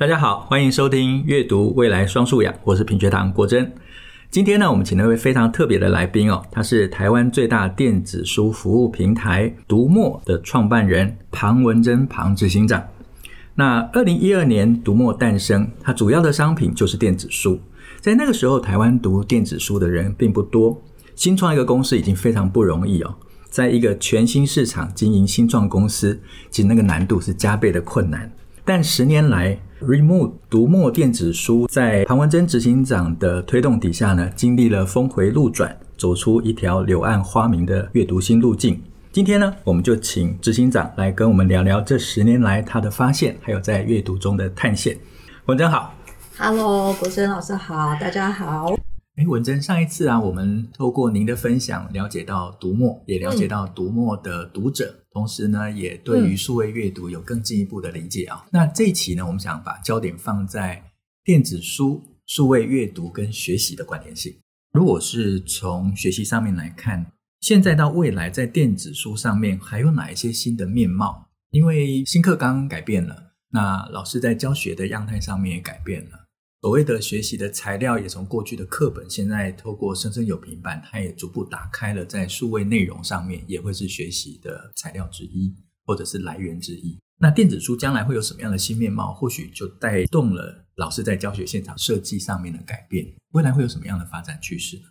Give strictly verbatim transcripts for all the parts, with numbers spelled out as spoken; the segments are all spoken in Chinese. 大家好，欢迎收听阅读未来双素养，我是品学堂国珍。今天呢，我们请了一位非常特别的来宾哦，他是台湾最大电子书服务平台读墨的创办人庞文珍庞执行长。那二零一二年读墨诞生，它主要的商品就是电子书。在那个时候，台湾读电子书的人并不多，新创一个公司已经非常不容易哦，在一个全新市场经营新创公司，其实那个难度是加倍的困难。但十年来 Readmoo 读墨电子书在庞文珍执行长的推动底下呢，经历了峰回路转，走出一条柳暗花明的阅读新路径。今天呢，我们就请执行长来跟我们聊聊这十年来他的发现，还有在阅读中的探险。文珍好。 Hello， 国珍老师好，大家好。文珍，上一次啊，我们透过您的分享了解到读墨，也了解到读墨的读者、嗯、同时呢也对于数位阅读有更进一步的理解啊。那这一期呢，我们想把焦点放在电子书、数位阅读跟学习的关联性。如果是从学习上面来看，现在到未来在电子书上面还有哪一些新的面貌？因为新课纲改变了，那老师在教学的样态上面也改变了，所谓的学习的材料也从过去的课本，现在透过生生有平板，它也逐步打开了，在数位内容上面也会是学习的材料之一，或者是来源之一。那电子书将来会有什么样的新面貌？或许就带动了老师在教学现场设计上面的改变。未来会有什么样的发展趋势呢？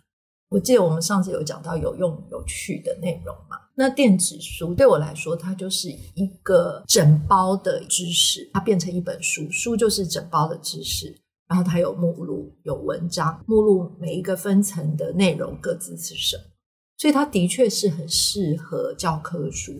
我记得我们上次有讲到有用有趣的内容嘛，那电子书对我来说，它就是一个整包的知识，它变成一本书，书就是整包的知识，然后它有目录，有文章，目录每一个分层的内容各自是什么，所以它的确是很适合教科书。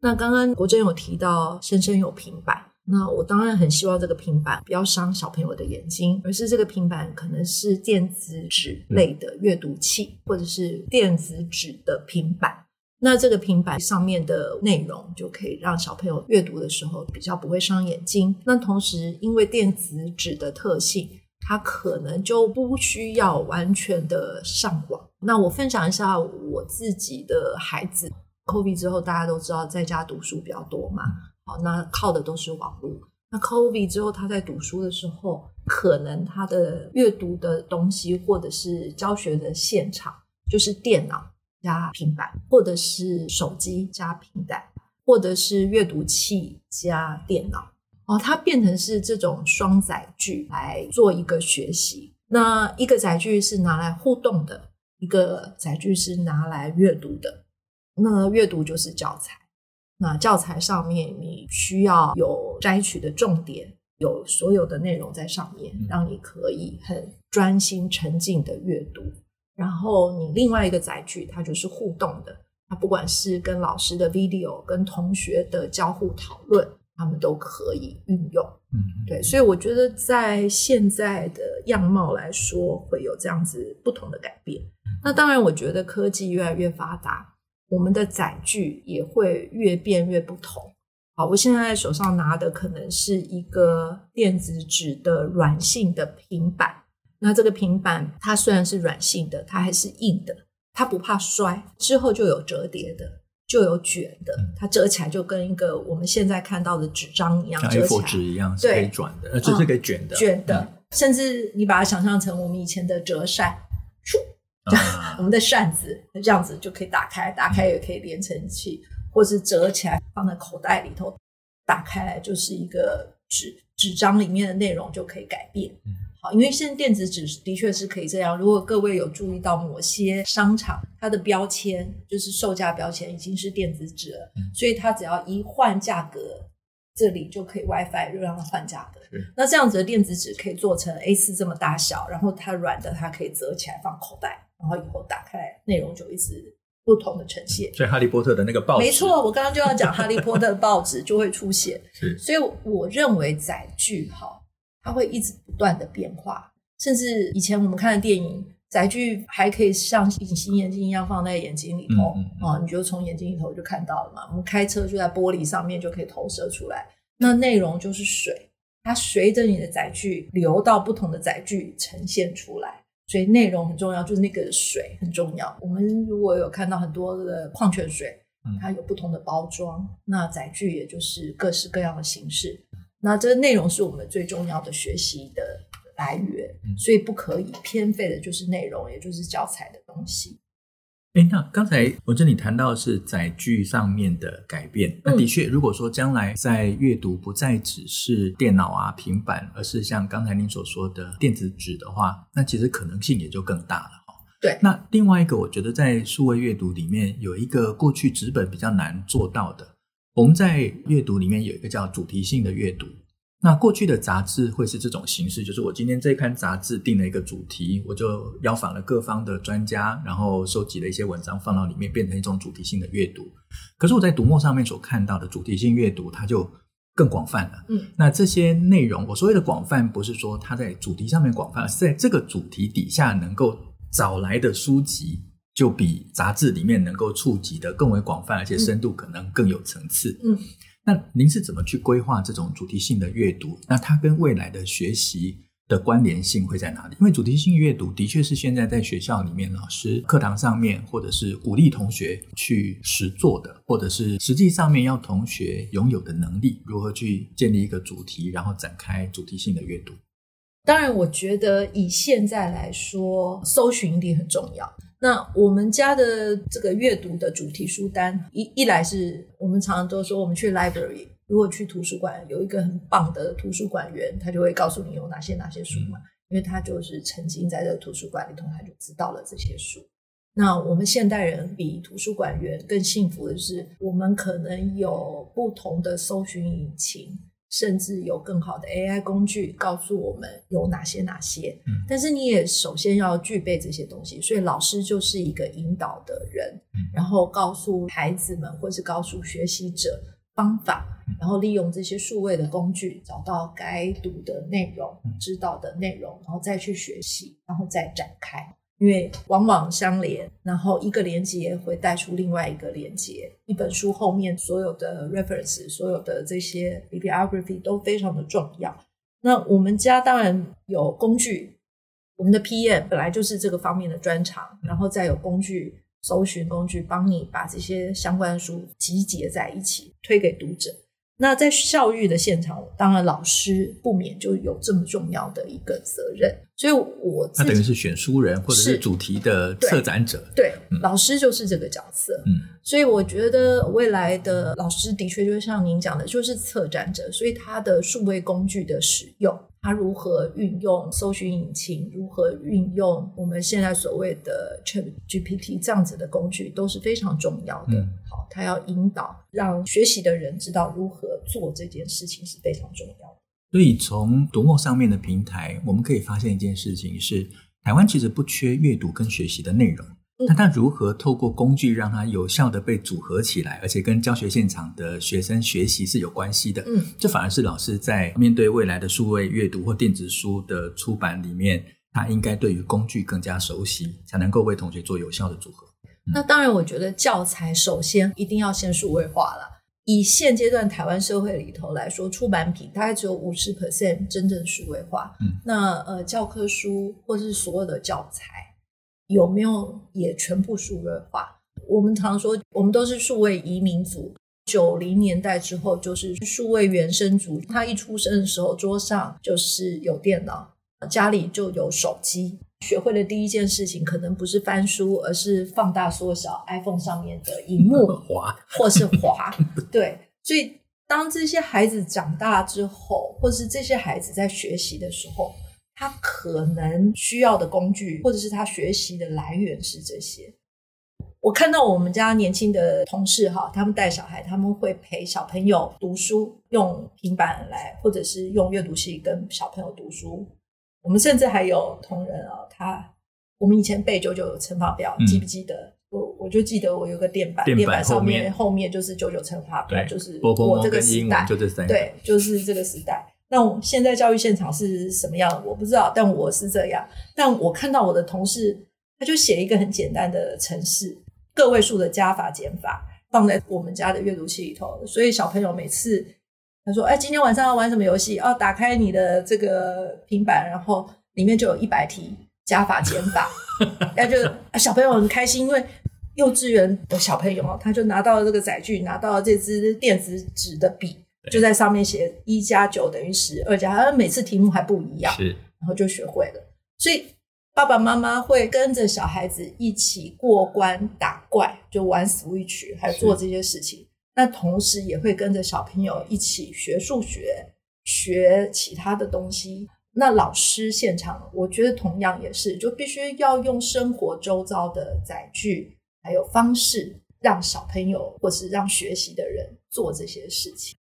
那刚刚国珍有提到生生有平板，那我当然很希望这个平板不要伤小朋友的眼睛，而是这个平板可能是电子纸类的阅读器，或者是电子纸的平板，那这个平板上面的内容就可以让小朋友阅读的时候比较不会伤眼睛。那同时因为电子纸的特性，它可能就不需要完全的上网。那我分享一下我自己的孩子， COVID 之后大家都知道在家读书比较多嘛，好，那靠的都是网络。那 COVID 之后他在读书的时候，可能他的阅读的东西或者是教学的现场就是电脑加平板，或者是手机加平板，或者是阅读器加电脑、哦、它变成是这种双载具来做一个学习。那一个载具是拿来互动的，一个载具是拿来阅读的。那阅读就是教材，那教材上面你需要有摘取的重点，有所有的内容在上面，让你可以很专心沉浸的阅读。然后你另外一个载具它就是互动的，它不管是跟老师的 video， 跟同学的交互讨论，他们都可以运用。对，所以我觉得在现在的样貌来说会有这样子不同的改变。那当然我觉得科技越来越发达，我们的载具也会越变越不同。好，我现在手上拿的可能是一个电子纸的软性的平板，那这个平板它虽然是软性的，它还是硬的，它不怕摔，之后就有折叠的，就有卷的，它折起来就跟一个我们现在看到的纸张一样，像 A 四 纸一样是可以转的，而且是可以卷的、嗯、卷的、嗯、甚至你把它想象成我们以前的折扇、啊、我们的扇子这样子就可以打开，打开也可以连成器、嗯、或是折起来放在口袋里头，打开来就是一个纸纸张里面的内容就可以改变、嗯，因为现在电子纸的确是可以这样。如果各位有注意到某些商场，它的标签就是售价标签已经是电子纸了，所以它只要一换价格，这里就可以 WiFi 就让它换价格。那这样子的电子纸可以做成 A 四 这么大小，然后它软的它可以折起来放口袋，然后以后打开来内容就一直不同的呈现。所以哈利波特的那个报纸，没错，我刚刚就要讲哈利波特的报纸就会出现。所以我认为载具好，它会一直不断的变化，甚至以前我们看的电影载具还可以像隐形眼镜一样放在眼睛里头、嗯嗯嗯啊、你就从眼睛里头就看到了嘛。我们开车就在玻璃上面就可以投射出来，那内容就是水，它随着你的载具流到不同的载具呈现出来，所以内容很重要，就是那个水很重要。我们如果有看到很多的矿泉水，它有不同的包装，那载具也就是各式各样的形式。那这个内容是我们最重要的学习的来源，所以不可以偏废的就是内容，也就是教材的东西。诶，那刚才我这里谈到的是载具上面的改变、嗯、那的确如果说将来在阅读不再只是电脑啊平板，而是像刚才您所说的电子纸的话，那其实可能性也就更大了。对，那另外一个我觉得在数位阅读里面有一个过去纸本比较难做到的，我们在阅读里面有一个叫主题性的阅读。那过去的杂志会是这种形式，就是我今天这刊杂志定了一个主题，我就邀访了各方的专家，然后收集了一些文章放到里面，变成一种主题性的阅读。可是我在读墨上面所看到的主题性阅读它就更广泛了、嗯、那这些内容，我所谓的广泛不是说它在主题上面广泛，而是在这个主题底下能够找来的书籍就比杂志里面能够触及的更为广泛，而且深度可能更有层次。嗯，那您是怎么去规划这种主题性的阅读？那它跟未来的学习的关联性会在哪里？因为主题性阅读的确是现在在学校里面老师课堂上面或者是鼓励同学去实作的，或者是实际上面要同学拥有的能力，如何去建立一个主题，然后展开主题性的阅读。当然我觉得以现在来说搜寻力很重要，那我们家的这个阅读的主题书单 一, 一来是我们常常都说我们去 library， 如果去图书馆有一个很棒的图书馆员，他就会告诉你有哪些哪些书嘛，因为他就是曾经在这个图书馆里头他就知道了这些书。那我们现代人比图书馆员更幸福的是我们可能有不同的搜寻引擎，甚至有更好的 A I 工具告诉我们有哪些哪些、嗯、但是你也首先要具备这些东西，所以老师就是一个引导的人、嗯、然后告诉孩子们或是告诉学习者方法，然后利用这些数位的工具找到该读的内容、知道的内容，然后再去学习，然后再展开，因为往往相连，然后一个连结会带出另外一个连结，一本书后面所有的 reference， 所有的这些 bibliography 都非常的重要。那我们家当然有工具，我们的 P M 本来就是这个方面的专长，然后再有工具，搜寻工具帮你把这些相关的书集结在一起推给读者。那在教育的现场，当然老师不免就有这么重要的一个责任，所以我自己他等于是选书人或者是主题的策展者。对，对嗯、老师就是这个角色、嗯、所以我觉得未来的老师的确就像您讲的就是策展者，所以他的数位工具的使用，他如何运用搜寻引擎，如何运用我们现在所谓的 ChatGPT 这样子的工具都是非常重要的、嗯、好，他要引导让学习的人知道如何做这件事情是非常重要的。所以从读墨上面的平台我们可以发现一件事情是台湾其实不缺阅读跟学习的内容，那它如何透过工具让它有效的被组合起来，而且跟教学现场的学生学习是有关系的，嗯，这反而是老师在面对未来的数位阅读或电子书的出版里面，他应该对于工具更加熟悉，才能够为同学做有效的组合、嗯、那当然我觉得教材首先一定要先数位化了。以现阶段台湾社会里头来说，出版品大概只有 百分之五十 真正数位化、嗯、那呃教科书或是所有的教材有没有也全部数位化？我们常说我们都是数位移民族，九零年代之后就是数位原生族，他一出生的时候桌上就是有电脑，家里就有手机，学会的第一件事情可能不是翻书，而是放大缩小 iPhone 上面的萤幕或是滑对，所以当这些孩子长大之后，或是这些孩子在学习的时候，他可能需要的工具或者是他学习的来源是这些。我看到我们家年轻的同事哈，他们带小孩，他们会陪小朋友读书，用平板来或者是用阅读器跟小朋友读书。我们甚至还有同仁啊，他我们以前背九九乘法表、嗯、记不记得？我我就记得我有个电板，电板上面后面就是九九乘法表，就是我这个时代，对，就是这个时代。那我现在教育现场是什么样我不知道，但我是这样。但我看到我的同事他就写一个很简单的程式，个位数的加法减法放在我们家的阅读器里头，所以小朋友每次他说哎，今天晚上要玩什么游戏哦，打开你的这个平板，然后里面就有一百题加法减法那就小朋友很开心，因为幼稚园的小朋友他就拿到了这个载具，拿到了这支电子纸的笔，就在上面写一加九等于十，二加二，每次题目还不一样，是，然后就学会了。所以爸爸妈妈会跟着小孩子一起过关打怪，就玩 Switch 还做这些事情，那同时也会跟着小朋友一起学数学，学其他的东西。那老师现场我觉得同样也是，就必须要用生活周遭的载具还有方式，让小朋友或是让学习的人做这些事情。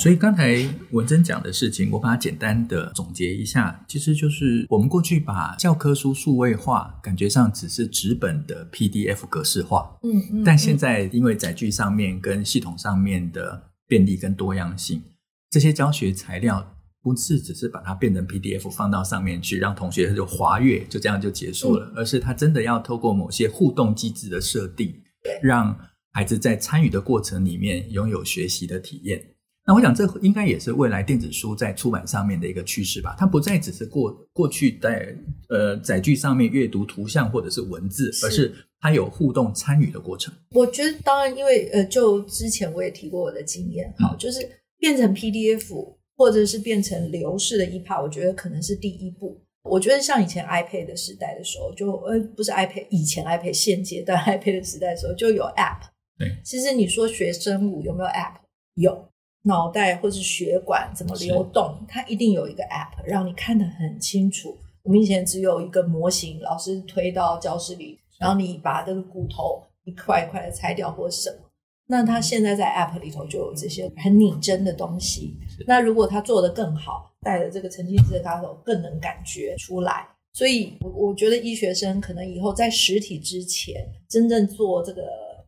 所以刚才文珍讲的事情我把它简单的总结一下，其实就是我们过去把教科书数位化，感觉上只是纸本的 P D F 格式化，嗯嗯嗯，但现在因为载具上面跟系统上面的便利跟多样性，这些教学材料不是只是把它变成 P D F 放到上面去让同学就滑阅就这样就结束了，嗯，而是它真的要透过某些互动机制的设定，让孩子在参与的过程里面拥有学习的体验。那我想这应该也是未来电子书在出版上面的一个趋势吧，它不再只是过过去在呃载具上面阅读图像或者是文字，是，而是它有互动参与的过程。我觉得当然因为呃，就之前我也提过我的经验，好，嗯，就是变成 P D F 或者是变成流式的 E P U B， 我觉得可能是第一步。我觉得像以前 iPad 的时代的时候，就呃不是 iPad， 以前 iPad 现阶段 iPad 的时代的时候就有 App。对，其实你说学生物有没有 App？ 有。脑袋或是血管怎么流动，它一定有一个 app 让你看得很清楚。我们以前只有一个模型，老师推到教室里，然后你把这个骨头一块一块的拆掉或什么，那它现在在 app 里头就有这些很拟真的东西。那如果它做得更好，带着这个沉浸式的咖啡更能感觉出来。所以我觉得医学生可能以后在实体之前真正做这个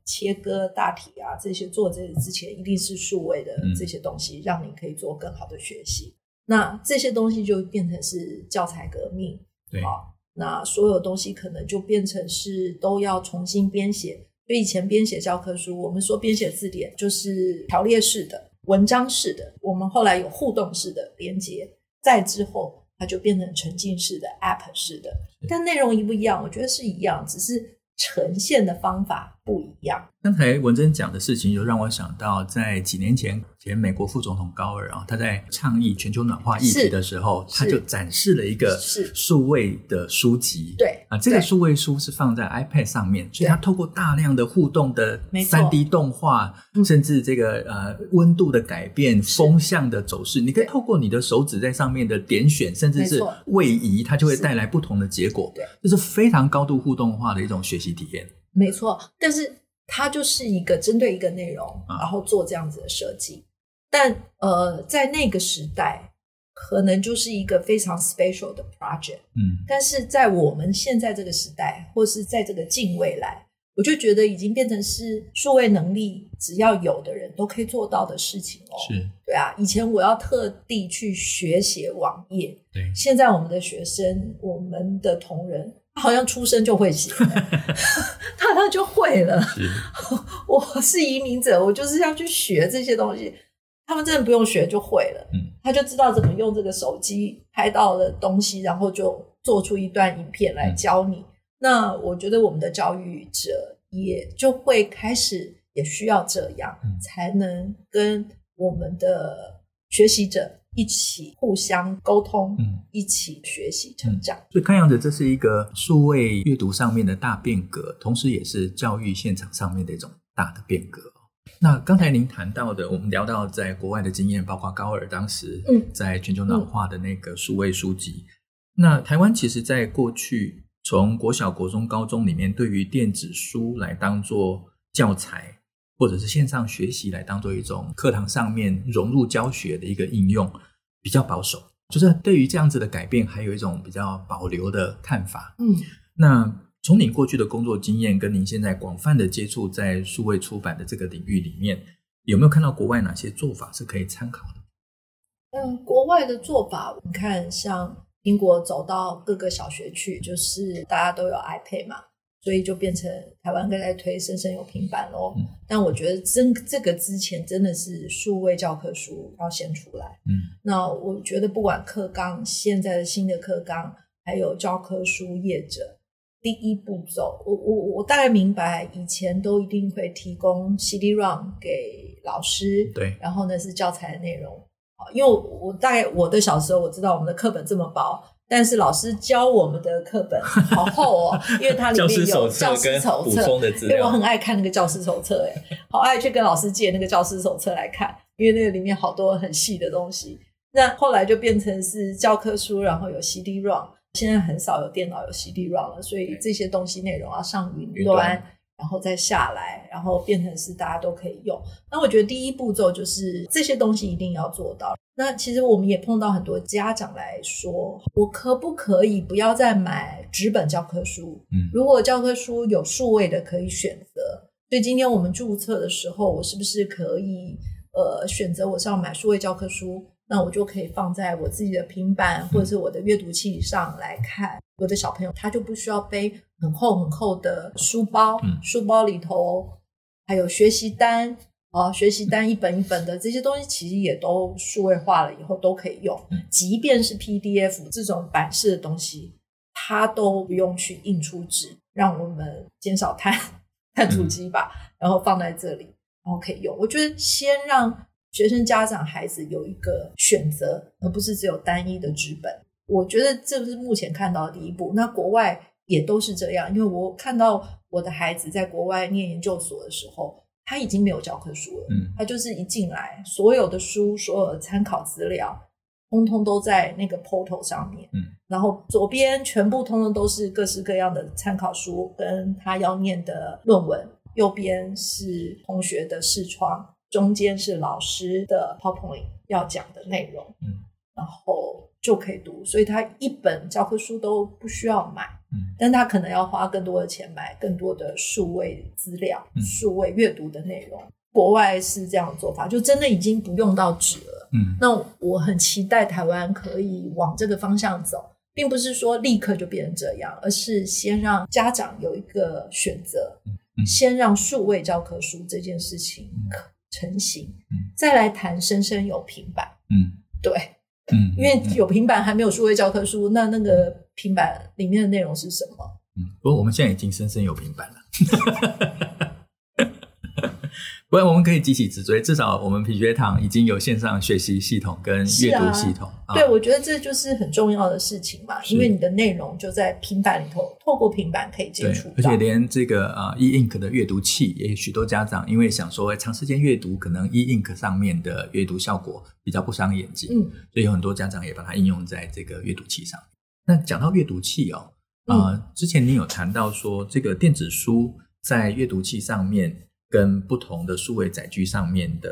切割大体啊，这些做这些之前一定是数位的这些东西，嗯，让你可以做更好的学习。那这些东西就变成是教材革命，对，好，那所有东西可能就变成是都要重新编写。所以以前编写教科书，我们说编写字典就是条列式的、文章式的，我们后来有互动式的连接，再之后它就变成沉浸式的 App 式的，但内容一不一样，我觉得是一样，只是呈现的方法不一样。刚才文珍讲的事情就让我想到在几年前前美国副总统高尔，啊，他在倡议全球暖化议题的时候，他就展示了一个数位的书籍，对，啊，这个数位书是放在 iPad 上面，所以他透过大量的互动的 三 D 动画，甚至这个呃温度的改变、风向的走势，你可以透过你的手指在上面的点选甚至是位移，它就会带来不同的结果。对，这是非常高度互动化的一种学习体验，没错。但是它就是一个针对一个内容，啊，然后做这样子的设计。但呃，在那个时代可能就是一个非常 special 的 project，嗯，但是在我们现在这个时代或是在这个近未来，我就觉得已经变成是数位能力只要有的人都可以做到的事情哦。是，对啊，以前我要特地去学写网页，对，现在我们的学生，我们的同仁好像出生就会写他他就会了是我是移民者，我就是要去学这些东西，他们真的不用学就会了，嗯，他就知道怎么用这个手机拍到的东西，然后就做出一段影片来教你，嗯，那我觉得我们的教育者也就会开始也需要这样，嗯，才能跟我们的学习者一起互相沟通，嗯，一起学习成长，嗯，所以看样子这是一个数位阅读上面的大变革，同时也是教育现场上面的一种大的变革。那刚才您谈到的，我们聊到在国外的经验，包括高尔当时在全球暖化的那个数位书籍，嗯嗯，那台湾其实在过去从国小、国中、高中里面对于电子书来当作教材，或者是线上学习来当做一种课堂上面融入教学的一个应用，比较保守，就是对于这样子的改变还有一种比较保留的看法。嗯，那从您过去的工作经验跟您现在广泛的接触在数位出版的这个领域里面，有没有看到国外哪些做法是可以参考的？嗯，国外的做法，你看像英国走到各个小学去，就是大家都有 iPad 嘛，所以就变成台湾在推生生有平板咯，嗯，但我觉得真这个之前真的是数位教科书要先出来，嗯，那我觉得不管课纲，现在的新的课纲还有教科书业者，第一步骤我我我大概明白以前都一定会提供 C D ROM 给老师，对，然后呢是教材的内容。因为我大概我的小时候我知道我们的课本这么薄，但是老师教我们的课本好厚哦，因为它里面有教师手册跟补充的资料，因为我很爱看那个教师手册，好爱去跟老师借那个教师手册来看，因为那个里面好多很细的东西。那后来就变成是教科书，然后有 C D ROM， 现在很少有电脑有 C D ROM 了，所以这些东西内容要上云端，然后再下来，然后变成是大家都可以用。那我觉得第一步骤就是这些东西一定要做到。那其实我们也碰到很多家长来说，我可不可以不要再买纸本教科书，嗯，如果教科书有数位的可以选择，所以今天我们注册的时候，我是不是可以呃选择我是要买数位教科书，那我就可以放在我自己的平板或者是我的阅读器上来看，嗯，我的小朋友他就不需要背很厚很厚的书包，嗯，书包里头还有学习单，啊，学习单一本一本的，这些东西其实也都数位化了以后都可以用，嗯，即便是 P D F 这种版式的东西它都不用去印出纸，让我们减少碳碳足迹吧，嗯，然后放在这里然后可以用。我觉得先让学生家长孩子有一个选择，而不是只有单一的纸本，我觉得这是目前看到的第一步。那国外也都是这样，因为我看到我的孩子在国外念研究所的时候，他已经没有教科书了，嗯，他就是一进来所有的书所有的参考资料通通都在那个 portal 上面，嗯，然后左边全部通通都是各式各样的参考书跟他要念的论文，右边是同学的视窗，中间是老师的 PowerPoint 要讲的内容，嗯，然后就可以读，所以他一本教科书都不需要买，嗯，但他可能要花更多的钱买更多的数位资料，嗯，数位阅读的内容。国外是这样的做法，就真的已经不用到纸了，嗯，那我很期待台湾可以往这个方向走，并不是说立刻就变成这样，而是先让家长有一个选择，嗯，先让数位教科书这件事情成型，嗯，再来谈生生有平板，嗯，对，嗯，因为有平板还没有数位教科书，那那个平板里面的内容是什么？嗯，不过我们现在已经生生有平板了，不然我们可以急起直追，至少我们品学堂已经有线上学习系统跟阅读系统，啊啊，对，我觉得这就是很重要的事情嘛，因为你的内容就在平板里头，透过平板可以接触到，而且连这个、呃、e-ink 的阅读器也许多家长因为想说长时间阅读可能 e-ink 上面的阅读效果比较不伤眼睛，嗯，所以有很多家长也把它应用在这个阅读器上。那讲到阅读器哦，呃嗯，之前你有谈到说这个电子书在阅读器上面跟不同的数位载具上面的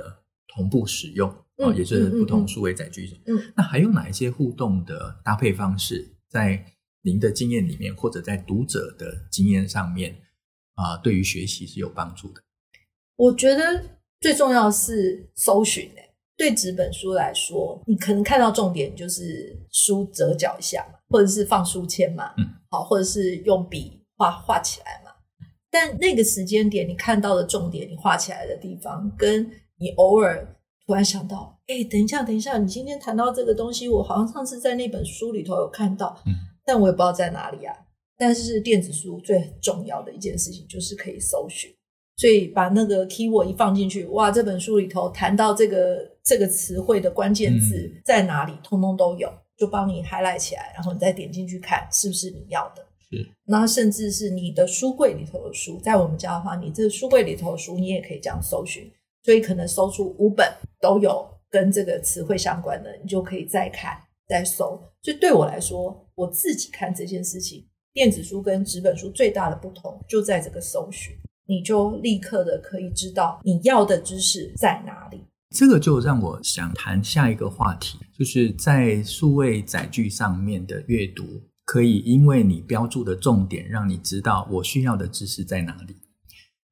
同步使用，嗯哦，也就是不同数位载具，嗯嗯，那还有哪一些互动的搭配方式在您的经验里面或者在读者的经验上面，呃、对于学习是有帮助的？我觉得最重要的是搜寻，欸，对纸本书来说你可能看到重点就是书折角一下嘛，或者是放书签嘛，嗯，好，或者是用笔 画, 画起来嘛，但那个时间点你看到的重点你画起来的地方跟你偶尔突然想到哎，等一下等一下你今天谈到这个东西我好像上次在那本书里头有看到，嗯，但我也不知道在哪里啊。但是电子书最重要的一件事情就是可以搜寻，所以把那个 keyword 一放进去，哇，这本书里头谈到这个这个词汇的关键字在哪里，嗯，通通都有，就帮你 highlight 起来，然后你再点进去看是不是你要的。那甚至是你的书柜里头的书，在我们家的话你这书柜里头的书你也可以这样搜寻，所以可能搜出五本都有跟这个词汇相关的，你就可以再看再搜。所以对我来说我自己看这件事情，电子书跟纸本书最大的不同就在这个搜寻，你就立刻的可以知道你要的知识在哪里。这个就让我想谈下一个话题，就是在数位载具上面的阅读可以因为你标注的重点让你知道我需要的知识在哪里。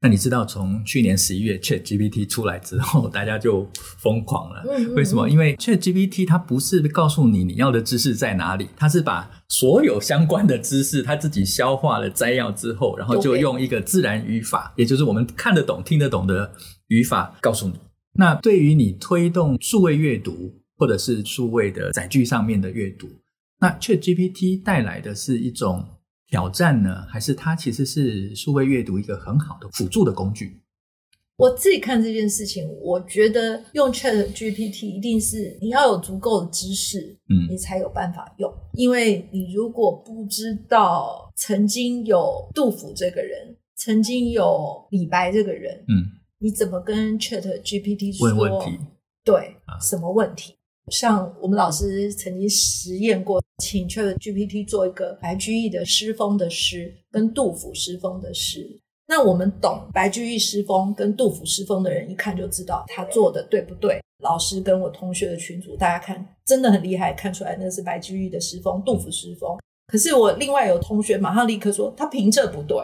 那你知道从去年十一月 ChatGPT 出来之后大家就疯狂了，嗯嗯嗯，为什么？因为 ChatGPT 它不是告诉你你要的知识在哪里，它是把所有相关的知识它自己消化了摘要之后，然后就用一个自然语法，也就是我们看得懂听得懂的语法告诉你。那对于你推动数位阅读或者是数位的载具上面的阅读，那 ChatGPT 带来的是一种挑战呢，还是它其实是数位阅读一个很好的辅助的工具？我自己看这件事情，我觉得用 ChatGPT 一定是你要有足够的知识，嗯，你才有办法用。因为你如果不知道曾经有杜甫这个人，曾经有李白这个人，嗯，你怎么跟 ChatGPT 说问问题？对，啊，什么问题？像我们老师曾经实验过，请 ChatGPT 做一个白居易的诗风的诗跟杜甫诗风的诗。那我们懂白居易诗风跟杜甫诗风的人一看就知道他做的对不对。老师跟我同学的群组大家看真的很厉害，看出来那是白居易的诗风，杜甫诗风。可是我另外有同学马上立刻说他平仄不对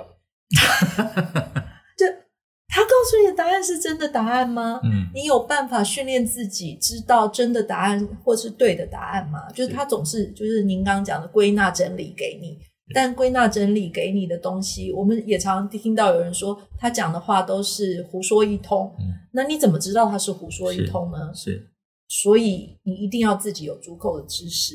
就他告诉你的答案是真的答案吗？嗯，你有办法训练自己知道真的答案或是对的答案吗？就是他总是就是您刚刚讲的归纳整理给你，但归纳整理给你的东西，我们也常听到有人说他讲的话都是胡说一通，嗯，那你怎么知道他是胡说一通呢？是，是，所以你一定要自己有足够的知识。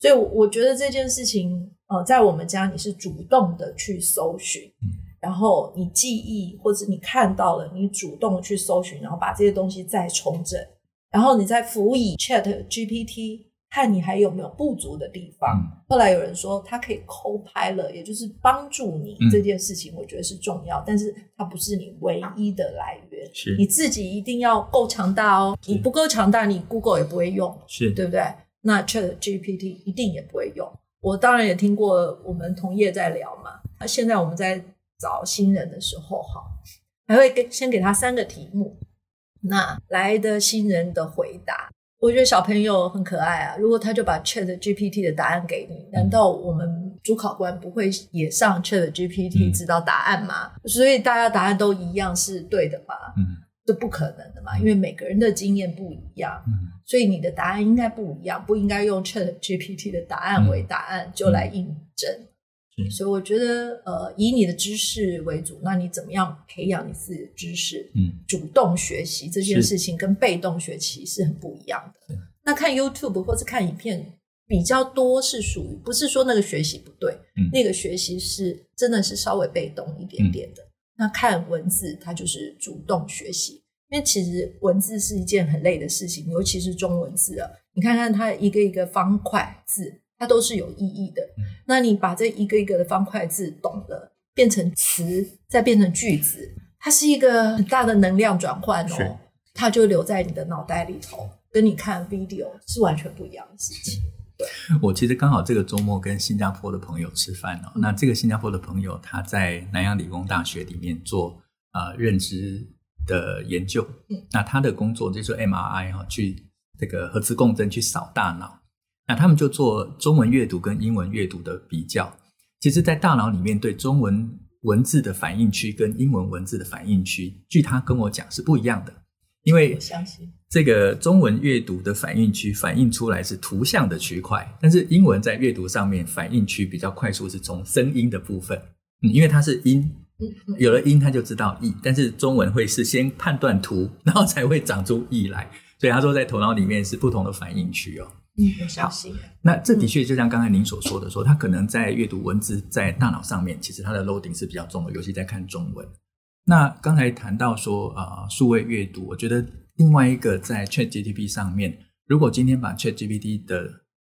所以我觉得这件事情，呃，在我们家你是主动的去搜寻，嗯，然后你记忆或者你看到了，你主动的去搜寻，然后把这些东西再重整，然后你再辅以 ChatGPT。看你还有没有不足的地方，嗯，后来有人说他可以 co-pilot， 也就是帮助你，嗯，这件事情我觉得是重要，但是它不是你唯一的来源，是你自己一定要够强大哦，你不够强大你 Google 也不会用，是对不对？那 ChatGPT 一定也不会用。我当然也听过我们同业在聊嘛，现在我们在找新人的时候还会给先给他三个题目，那来的新人的回答，我觉得小朋友很可爱啊，如果他就把 ChatGPT 的答案给你，难道我们主考官不会也上 ChatGPT 知道答案吗？嗯，所以大家答案都一样是对的吗？嗯，这不可能的嘛，因为每个人的经验不一样，嗯，所以你的答案应该不一样，不应该用 ChatGPT 的答案为答案就来印证，嗯，所以我觉得呃，以你的知识为主，那你怎么样培养你自己的知识，嗯，主动学习这件事情跟被动学习是很不一样的。那看 YouTube 或是看影片比较多是属于不是说那个学习不对，嗯，那个学习是真的是稍微被动一点点的，嗯，那看文字它就是主动学习，因为其实文字是一件很累的事情，尤其是中文字啊，你看看它一个一个方块字它都是有意义的，那你把这一个一个的方块字懂了变成词再变成句子，它是一个很大的能量转换哦，它就留在你的脑袋里头，跟你看 video 是完全不一样的事情。对，我其实刚好这个周末跟新加坡的朋友吃饭哦，嗯，那这个新加坡的朋友他在南洋理工大学里面做呃认知的研究，嗯，那他的工作就是 M R I 哦，去这个核磁共振去扫大脑，那他们就做中文阅读跟英文阅读的比较，其实在大脑里面对中文文字的反应区跟英文文字的反应区，据他跟我讲是不一样的，因为这个中文阅读的反应区反映出来是图像的区块，但是英文在阅读上面反应区比较快速是从声音的部分，嗯，因为它是音，有了音他就知道意，但是中文会是先判断图然后才会长出意来，所以他说在头脑里面是不同的反应区哦。嗯，好，那这的确就像刚才您所说的说，嗯，他可能在阅读文字在大脑上面其实他的 loading 是比较重的，尤其在看中文。那刚才谈到说呃，数位阅读，我觉得另外一个在 ChatGPT 上面，如果今天把 ChatGPT 的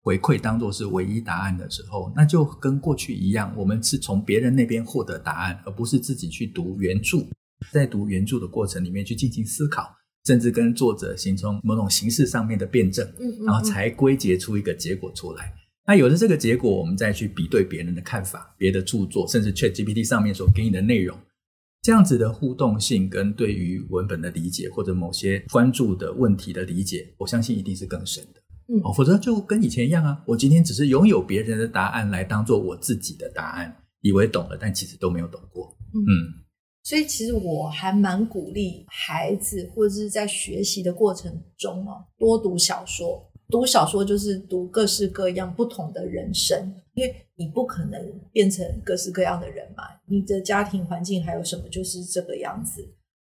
回馈当作是唯一答案的时候，那就跟过去一样，我们是从别人那边获得答案，而不是自己去读原著，在读原著的过程里面去进行思考，甚至跟作者形成某种形式上面的辩证，嗯嗯嗯，然后才归结出一个结果出来。那有了这个结果，我们再去比对别人的看法，别的著作，甚至 ChatGPT 上面所给你的内容，这样子的互动性跟对于文本的理解或者某些关注的问题的理解，我相信一定是更深的，嗯哦，否则就跟以前一样啊，我今天只是拥有别人的答案来当做我自己的答案，以为懂了但其实都没有懂过。 嗯， 嗯，所以其实我还蛮鼓励孩子或者是在学习的过程中，啊，多读小说，读小说就是读各式各样不同的人生，因为你不可能变成各式各样的人嘛，你的家庭环境还有什么就是这个样子，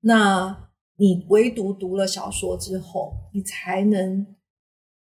那你唯独读了小说之后你才能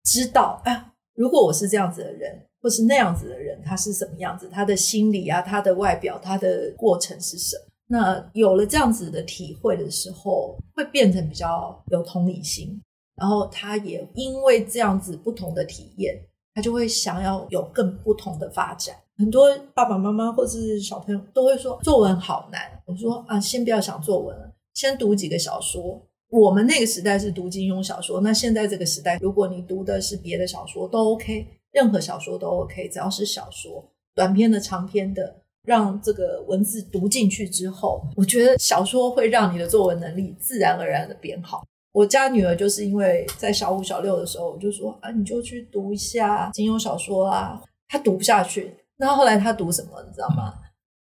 知道，啊，如果我是这样子的人或是那样子的人，他是什么样子，他的心理啊，他的外表，他的过程是什么，那有了这样子的体会的时候，会变成比较有同理心，然后他也因为这样子不同的体验，他就会想要有更不同的发展。很多爸爸妈妈或是小朋友都会说作文好难，我说啊，先不要想作文了，先读几个小说。我们那个时代是读金庸小说，那现在这个时代，如果你读的是别的小说都 OK， 任何小说都 OK， 只要是小说，短篇的长篇的，让这个文字读进去之后，我觉得小说会让你的作文能力自然而然的变好。我家女儿就是因为在小五小六的时候，我就说啊，你就去读一下金庸小说啊，她读不下去。那后来她读什么你知道吗？嗯、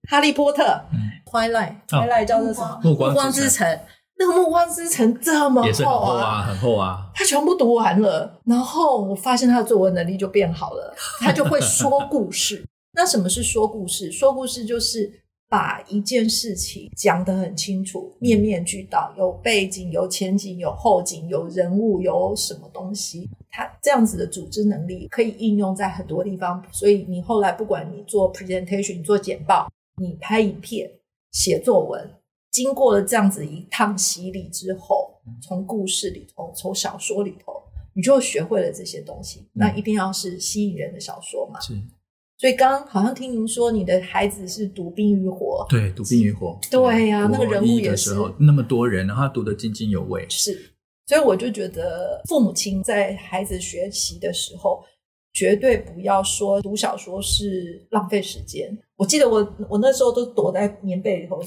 哈利波特、嗯、Twilight Twilight 叫做什么？暮光之城。那个暮光之城这么厚啊，也是很厚啊，很厚啊。他全部读完了，然后我发现他的作文能力就变好了，他就会说故事。那什么是说故事？说故事就是把一件事情讲得很清楚，面面俱到，有背景，有前景，有后景，有人物，有什么东西。他这样子的组织能力可以应用在很多地方，所以你后来不管你做 presentation， 你做简报，你拍影片，写作文，经过了这样子一趟洗礼之后，从故事里头，从小说里头，你就学会了这些东西。那一定要是吸引人的小说嘛。是。所以刚刚好像听您说你的孩子是读冰与火。对，读冰与火。对呀、啊、那个人物也是那么多人，然后他读得津津有味。是。所以我就觉得父母亲在孩子学习的时候，绝对不要说读小说是浪费时间。我记得我我那时候都躲在棉被里头。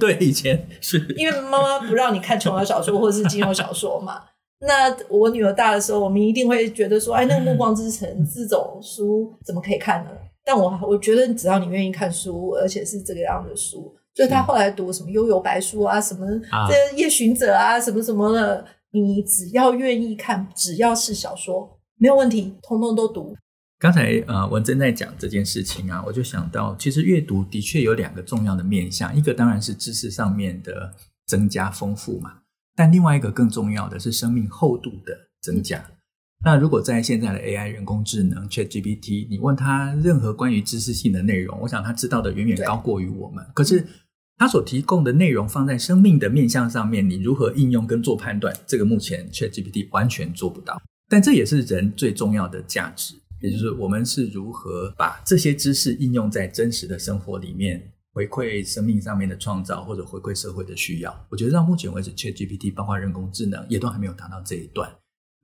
对，以前是因为妈妈不让你看琼瑶小说或是金庸小说嘛。那我女儿大的时候，我们一定会觉得说，哎，那个《暮光之城》这种书怎么可以看呢？但我我觉得只要你愿意看书，而且是这个样的书，所以她后来读什么《幽游白书》啊，什么这《夜巡者》啊，什么什么的，你只要愿意看，只要是小说。没有问题，通通都读。刚才呃，文珍在讲这件事情啊，我就想到其实阅读的确有两个重要的面向，一个当然是知识上面的增加丰富嘛，但另外一个更重要的是生命厚度的增加、嗯、那如果在现在的 A I 人工智能 ChatGPT， 你问他任何关于知识性的内容，我想他知道的远远高过于我们，可是他所提供的内容放在生命的面向上面，你如何应用跟做判断，这个目前 ChatGPT 完全做不到。但这也是人最重要的价值，也就是我们是如何把这些知识应用在真实的生活里面，回馈生命上面的创造，或者回馈社会的需要。我觉得到目前为止 ChatGPT 包括人工智能也都还没有达到这一段，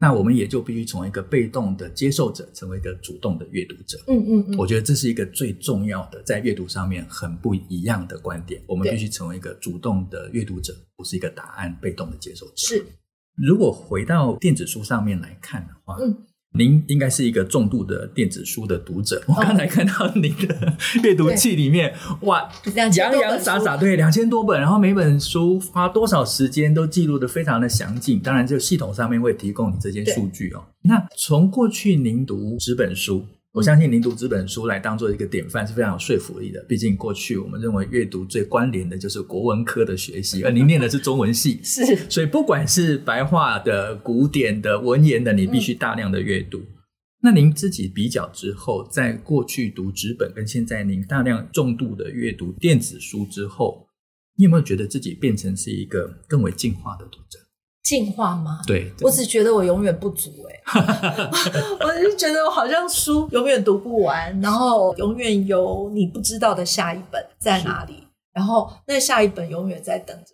那我们也就必须从一个被动的接受者成为一个主动的阅读者。嗯嗯嗯，我觉得这是一个最重要的在阅读上面很不一样的观点，我们必须成为一个主动的阅读者，不是一个答案被动的接受者。是。如果回到电子书上面来看的话、嗯、您应该是一个重度的电子书的读者、哦、我刚才看到您的阅读器里面哇，洋洋洒洒，对，两千多本，然后每本书花多少时间都记录得非常的详尽，当然这系统上面会提供你这些数据哦。那从过去您读纸本书，我相信您读纸本书来当做一个典范是非常有说服力的，毕竟过去我们认为阅读最关联的就是国文科的学习，而您念的是中文系。是，所以不管是白话的、古典的、文言的，你必须大量的阅读、嗯、那您自己比较之后，在过去读纸本跟现在您大量重度的阅读电子书之后，你有没有觉得自己变成是一个更为进化的读者？进化吗？ 对， 对，我只觉得我永远不足、欸、我就觉得我好像书永远读不完，然后永远有你不知道的下一本在哪里，然后那下一本永远在等着。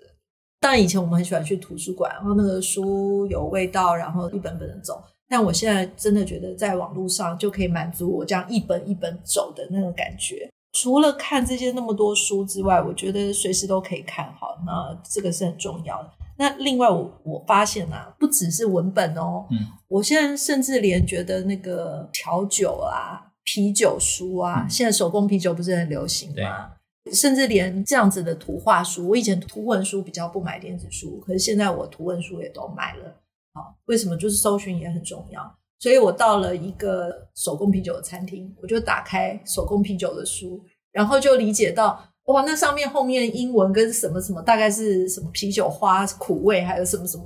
当然以前我们很喜欢去图书馆，然后那个书有味道，然后一本本的走，但我现在真的觉得在网络上就可以满足我这样一本一本走的那种感觉。除了看这些那么多书之外，我觉得随时都可以看好，那这个是很重要的。那另外我我发现啊，不只是文本哦、嗯、我现在甚至连觉得那个调酒啊、啤酒书啊、嗯、现在手工啤酒不是很流行吗？甚至连这样子的图画书，我以前图文书比较不买电子书，可是现在我图文书也都买了。好，为什么？就是搜寻也很重要。所以我到了一个手工啤酒的餐厅，我就打开手工啤酒的书，然后就理解到哇，那上面后面英文跟什么什么，大概是什么啤酒花苦味，还有什么什么，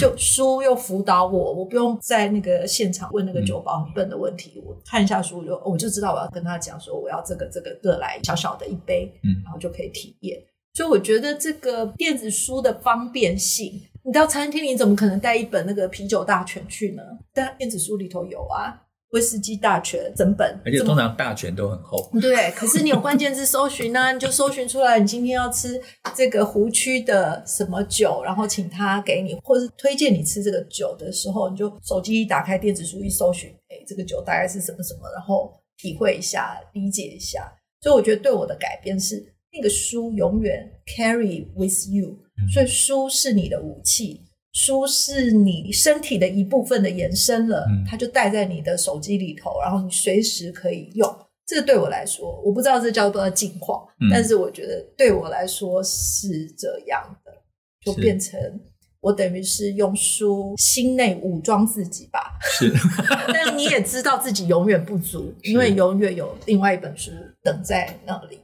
就书又辅导我，我不用在那个现场问那个酒保很笨的问题，我看一下书，我就我就知道我要跟他讲说我要这个这个各来小小的一杯，然后就可以体验。所以我觉得这个电子书的方便性，你到餐厅你怎么可能带一本那个啤酒大全去呢？但电子书里头有啊，威士忌大全整本，而且通常大全都很厚。对，可是你有关键字搜寻啊，你就搜寻出来你今天要吃这个湖区的什么酒，然后请他给你，或是推荐你吃这个酒的时候，你就手机一打开电子书一搜寻，哎，这个酒大概是什么什么，然后体会一下理解一下。所以我觉得对我的改变是那个书永远 carry with you， 所以书是你的武器，书是你身体的一部分的延伸了，它就带在你的手机里头，然后你随时可以用。这对我来说，我不知道这叫不叫进化、嗯、但是我觉得对我来说是这样的，就变成我等于是用书心内武装自己吧。是但你也知道自己永远不足，因为永远有另外一本书等在那里。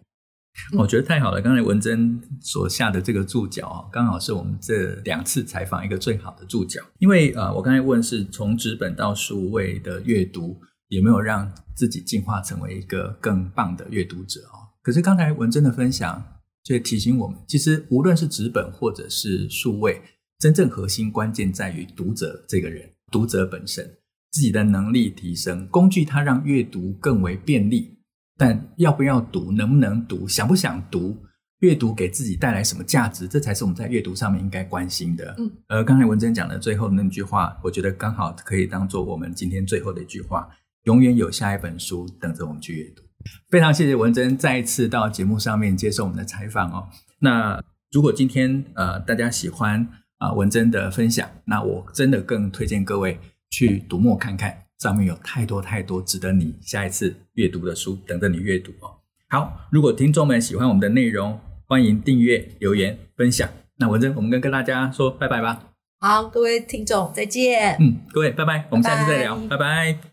我觉得太好了，刚才文珍所下的这个注脚刚好是我们这两次采访一个最好的注脚，因为、呃、我刚才问是从纸本到数位的阅读有没有让自己进化成为一个更棒的阅读者、哦、可是刚才文珍的分享就提醒我们，其实无论是纸本或者是数位，真正核心关键在于读者这个人，读者本身自己的能力提升，工具它让阅读更为便利，但要不要读，能不能读，想不想读，阅读给自己带来什么价值，这才是我们在阅读上面应该关心的。嗯，而刚才文珍讲的最后那句话，我觉得刚好可以当做我们今天最后的一句话，永远有下一本书等着我们去阅读。非常谢谢文珍再一次到节目上面接受我们的采访哦。那如果今天呃大家喜欢啊、呃、文珍的分享，那我真的更推荐各位去读墨看看。上面有太多太多值得你下一次阅读的书等着你阅读哦。好，如果听众们喜欢我们的内容，欢迎订阅留言分享。那文珍我们跟大家说拜拜吧。好，各位听众再见。嗯，各位拜拜，我们下次再聊，拜拜。